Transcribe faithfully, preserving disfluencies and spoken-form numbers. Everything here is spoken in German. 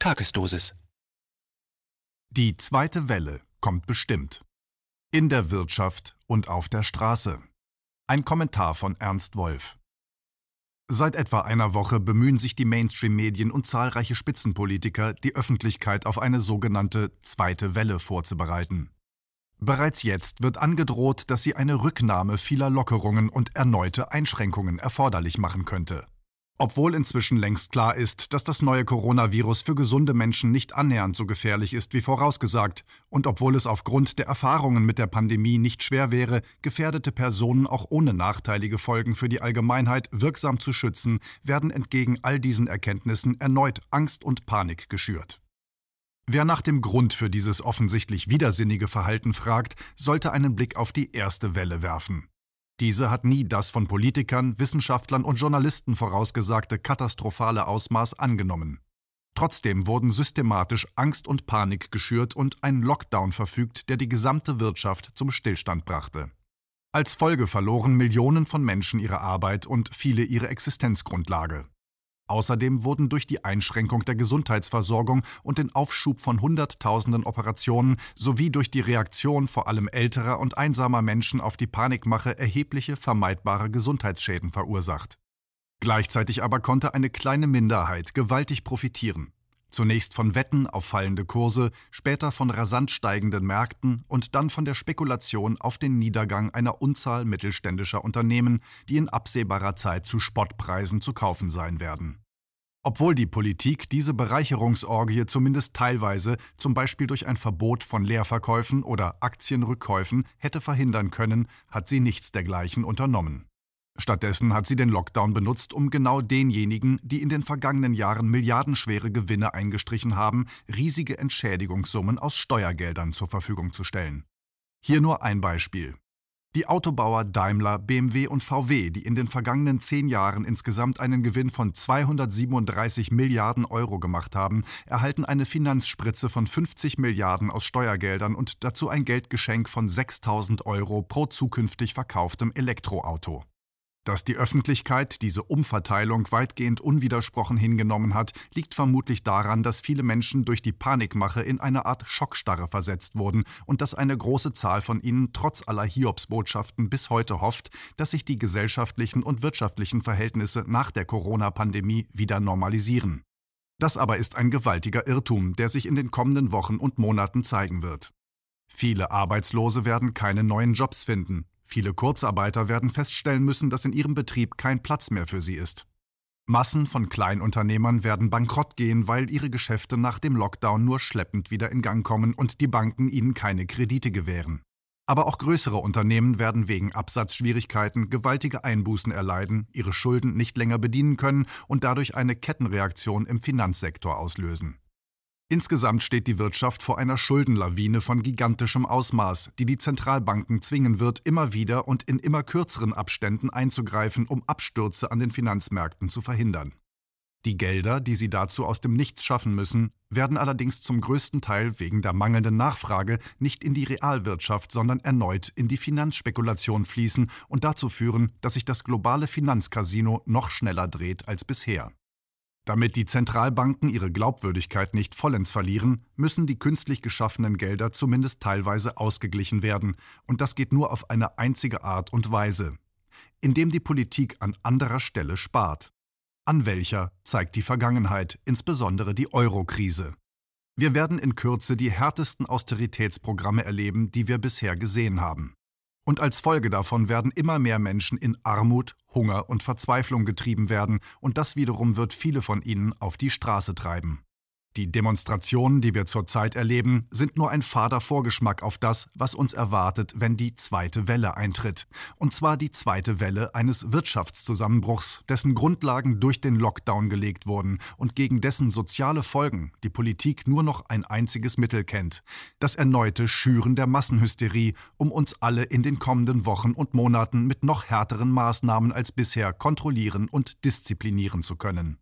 Tagesdosis. Die zweite Welle kommt bestimmt. In der Wirtschaft und auf der Straße. Ein Kommentar von Ernst Wolff. Seit etwa einer Woche bemühen sich die Mainstream-Medien und zahlreiche Spitzenpolitiker, die Öffentlichkeit auf eine sogenannte zweite Welle vorzubereiten. Bereits jetzt wird angedroht, dass sie eine Rücknahme vieler Lockerungen und erneute Einschränkungen erforderlich machen könnte. Obwohl inzwischen längst klar ist, dass das neue Coronavirus für gesunde Menschen nicht annähernd so gefährlich ist wie vorausgesagt und obwohl es aufgrund der Erfahrungen mit der Pandemie nicht schwer wäre, gefährdete Personen auch ohne nachteilige Folgen für die Allgemeinheit wirksam zu schützen, werden entgegen all diesen Erkenntnissen erneut Angst und Panik geschürt. Wer nach dem Grund für dieses offensichtlich widersinnige Verhalten fragt, sollte einen Blick auf die erste Welle werfen. Diese hat nie das von Politikern, Wissenschaftlern und Journalisten vorausgesagte katastrophale Ausmaß angenommen. Trotzdem wurden systematisch Angst und Panik geschürt und ein Lockdown verfügt, der die gesamte Wirtschaft zum Stillstand brachte. Als Folge verloren Millionen von Menschen ihre Arbeit und viele ihre Existenzgrundlage. Außerdem wurden durch die Einschränkung der Gesundheitsversorgung und den Aufschub von Hunderttausenden Operationen sowie durch die Reaktion vor allem älterer und einsamer Menschen auf die Panikmache erhebliche vermeidbare Gesundheitsschäden verursacht. Gleichzeitig aber konnte eine kleine Minderheit gewaltig profitieren. Zunächst von Wetten auf fallende Kurse, später von rasant steigenden Märkten und dann von der Spekulation auf den Niedergang einer Unzahl mittelständischer Unternehmen, die in absehbarer Zeit zu Spottpreisen zu kaufen sein werden. Obwohl die Politik diese Bereicherungsorgie zumindest teilweise, zum Beispiel durch ein Verbot von Leerverkäufen oder Aktienrückkäufen, hätte verhindern können, hat sie nichts dergleichen unternommen. Stattdessen hat sie den Lockdown benutzt, um genau denjenigen, die in den vergangenen Jahren milliardenschwere Gewinne eingestrichen haben, riesige Entschädigungssummen aus Steuergeldern zur Verfügung zu stellen. Hier nur ein Beispiel. Die Autobauer Daimler, B M W und V W, die in den vergangenen zehn Jahren insgesamt einen Gewinn von zweihundertsiebenunddreißig Milliarden Euro gemacht haben, erhalten eine Finanzspritze von fünfzig Milliarden aus Steuergeldern und dazu ein Geldgeschenk von sechstausend Euro pro zukünftig verkauftem Elektroauto. Dass die Öffentlichkeit diese Umverteilung weitgehend unwidersprochen hingenommen hat, liegt vermutlich daran, dass viele Menschen durch die Panikmache in eine Art Schockstarre versetzt wurden und dass eine große Zahl von ihnen trotz aller Hiobsbotschaften bis heute hofft, dass sich die gesellschaftlichen und wirtschaftlichen Verhältnisse nach der Corona-Pandemie wieder normalisieren. Das aber ist ein gewaltiger Irrtum, der sich in den kommenden Wochen und Monaten zeigen wird. Viele Arbeitslose werden keine neuen Jobs finden. Viele Kurzarbeiter werden feststellen müssen, dass in ihrem Betrieb kein Platz mehr für sie ist. Massen von Kleinunternehmern werden bankrott gehen, weil ihre Geschäfte nach dem Lockdown nur schleppend wieder in Gang kommen und die Banken ihnen keine Kredite gewähren. Aber auch größere Unternehmen werden wegen Absatzschwierigkeiten gewaltige Einbußen erleiden, ihre Schulden nicht länger bedienen können und dadurch eine Kettenreaktion im Finanzsektor auslösen. Insgesamt steht die Wirtschaft vor einer Schuldenlawine von gigantischem Ausmaß, die die Zentralbanken zwingen wird, immer wieder und in immer kürzeren Abständen einzugreifen, um Abstürze an den Finanzmärkten zu verhindern. Die Gelder, die sie dazu aus dem Nichts schaffen müssen, werden allerdings zum größten Teil wegen der mangelnden Nachfrage nicht in die Realwirtschaft, sondern erneut in die Finanzspekulation fließen und dazu führen, dass sich das globale Finanzcasino noch schneller dreht als bisher. Damit die Zentralbanken ihre Glaubwürdigkeit nicht vollends verlieren, müssen die künstlich geschaffenen Gelder zumindest teilweise ausgeglichen werden. Und das geht nur auf eine einzige Art und Weise. Indem die Politik an anderer Stelle spart. An welcher, zeigt die Vergangenheit, insbesondere die Euro-Krise. Wir werden in Kürze die härtesten Austeritätsprogramme erleben, die wir bisher gesehen haben. Und als Folge davon werden immer mehr Menschen in Armut, Hunger und Verzweiflung getrieben werden und das wiederum wird viele von ihnen auf die Straße treiben. Die Demonstrationen, die wir zurzeit erleben, sind nur ein fader Vorgeschmack auf das, was uns erwartet, wenn die zweite Welle eintritt. Und zwar die zweite Welle eines Wirtschaftszusammenbruchs, dessen Grundlagen durch den Lockdown gelegt wurden und gegen dessen soziale Folgen die Politik nur noch ein einziges Mittel kennt: das erneute Schüren der Massenhysterie, um uns alle in den kommenden Wochen und Monaten mit noch härteren Maßnahmen als bisher kontrollieren und disziplinieren zu können.